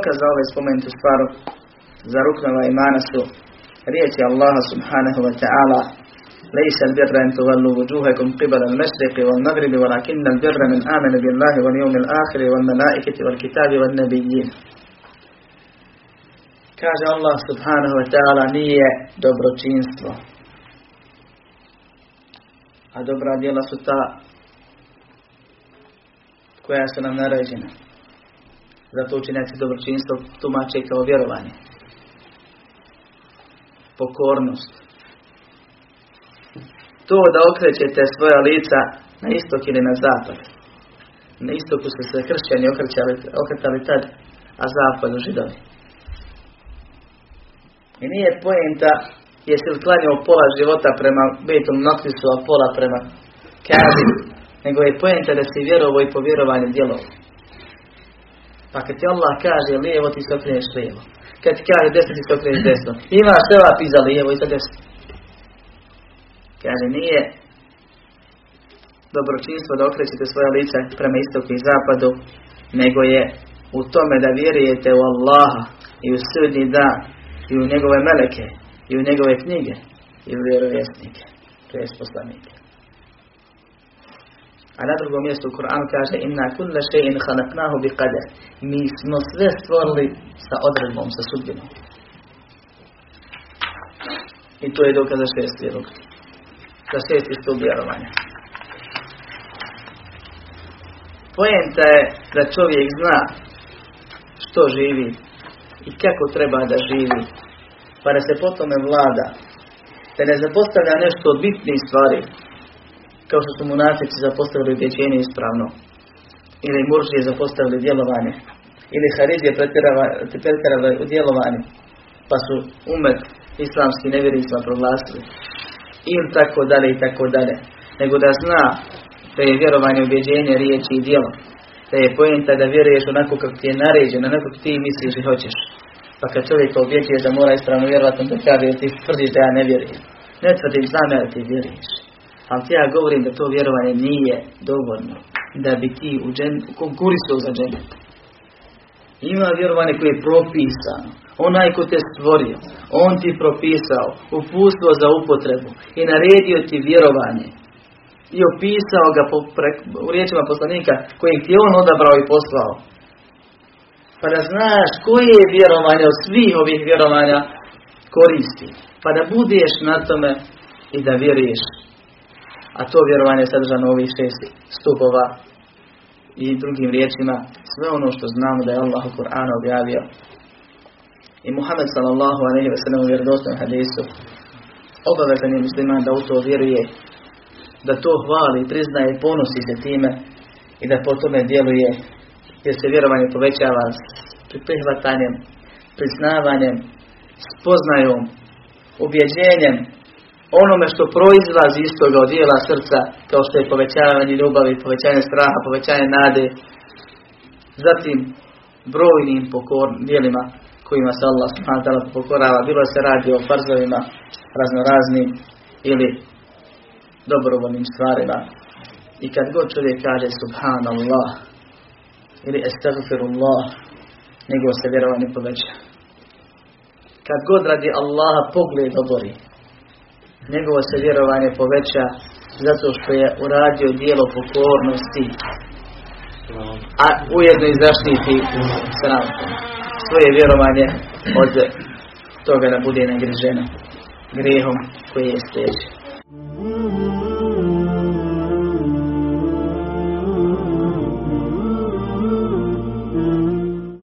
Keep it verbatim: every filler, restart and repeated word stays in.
dokaz za ove spomenutu stvaru za ruknova imana su riječi Allaha subhanahu wa ta'ala: "Lejsa albirra en tuvallu vujuhakum qibala al-mashriqi wal-magribi, walakinna albirra min amana billahi wal-yawmil akhiri wal-malaikati wal-kitabi wal-nabiyyin." Kaže Allah subhanahu wa ta'ala, nije dobročinstvo, a dobra djela su ta koja su nam naređena. Zato učinjaci dobročinstvo tumače kao vjerovanje, pokornost, to da okrećete svoja lica na istok ili na zapad. Na istoku su se kršćani okretali tad, a zapadu Židovi. I nije poenta jesi li klanjao pola života prema Bejtul Maqdisu, a pola prema Kabi, nego je poenta da si vjerovo i povjerovanje djelovo. Pa kad ti Allah kaže lijevo, ti se okreneš lijevo. Kad ti kaže desno, ti se okreneš desno. Imaš sevap i za lijevo i za desno. Kaže, nije dobročinstvo da okrećete svoja lica prema istoku i zapadu, nego je u tome da vjerujete u Allaha i u sudnji dan, i u njegove meleke, i u njegove knjige, i u vjerovjesnike, to jest poslanike. A na drugom mjestu u Kur'anu kaže: "Inna kulla shay'in khalaqnahu bi qadar." Mi smo sve stvorili sa odredbom, sa sudbinom. I to je dokaz za šesti rukn, za šesti stup vjerovanja. Poenta je da čovjek zna što živi i kako treba da živi, pa da se potom ne vlada, da ne zapostavlja nešto od bitnih stvari, kao što su munafici zapostavili ubjeđenje ispravno, ili murđije zapostavili djelovanje, ili haridije pretjerali u djelovanju, pa su umet islamski nevjericima proglasili, ili tako dalje i tako dalje, nego da zna da je vjerovanje, ubjeđenje, riječi i djelo. Da je poenta da vjeruješ onako kako ti je naređeno, onako kako ti misliš i hoćeš. Pa kad čovjek objećuješ da mora ispravno vjerovati, onda kaže: "Ti tvrdiš da ja ne vjerujem." Ne tvrdim, znam ja da ti vjeruješ. Ali ti ja govorim da to vjerovanje nije dovoljno da bi ti u konkuristio za džennet. Ima vjerovanje koje je propisano. Onaj ko te stvorio, on ti propisao, uputio za upotrebu i naredio ti vjerovanje. I opisao ga po, pre, u riječima poslanika kojeg ti je on odabrao i poslao. Pa da znaš koje je vjerovanje od svih ovih vjerovanja koristi. Pa da budeš na tome i da vjeruješ. A to vjerovanje je sadržano u ovih šest stupova i drugim riječima sve ono što znamo da je Allah u Kur'anu objavio. I Muhammed sallallahu alejhi ve sellem u vjerodostojnom hadisu: obavezan je musliman da u to vjeruje, da to hvali, priznaje i ponosi se time i da po tome djeluje, jer se vjerovanje povećava prihvatanjem, priznavanjem, spoznajom, ubjeđenjem, onome što proizlazi iz toga od dijela srca, kao što je povećavanje ljubavi, povećanje straha, povećanje nade, zatim brojnim pokornim djelima kojima se Allah subhanahu wa ta'ala pokorava, bilo se radi o farzovima raznoraznim ili dobrovoljnim stvarima. I kad god čovjek kaže subhanallah ili estagfirullah, nego se vjerovanje poveća. Kad god radi Allaha pogled obori, njegovo se vjerovanje poveća, zato što je uradio dijelo pokornosti, a ujedno i zaštiti sram svoje vjerovanje od toga da bude nagriženo grijehom koji je steći. Ooh.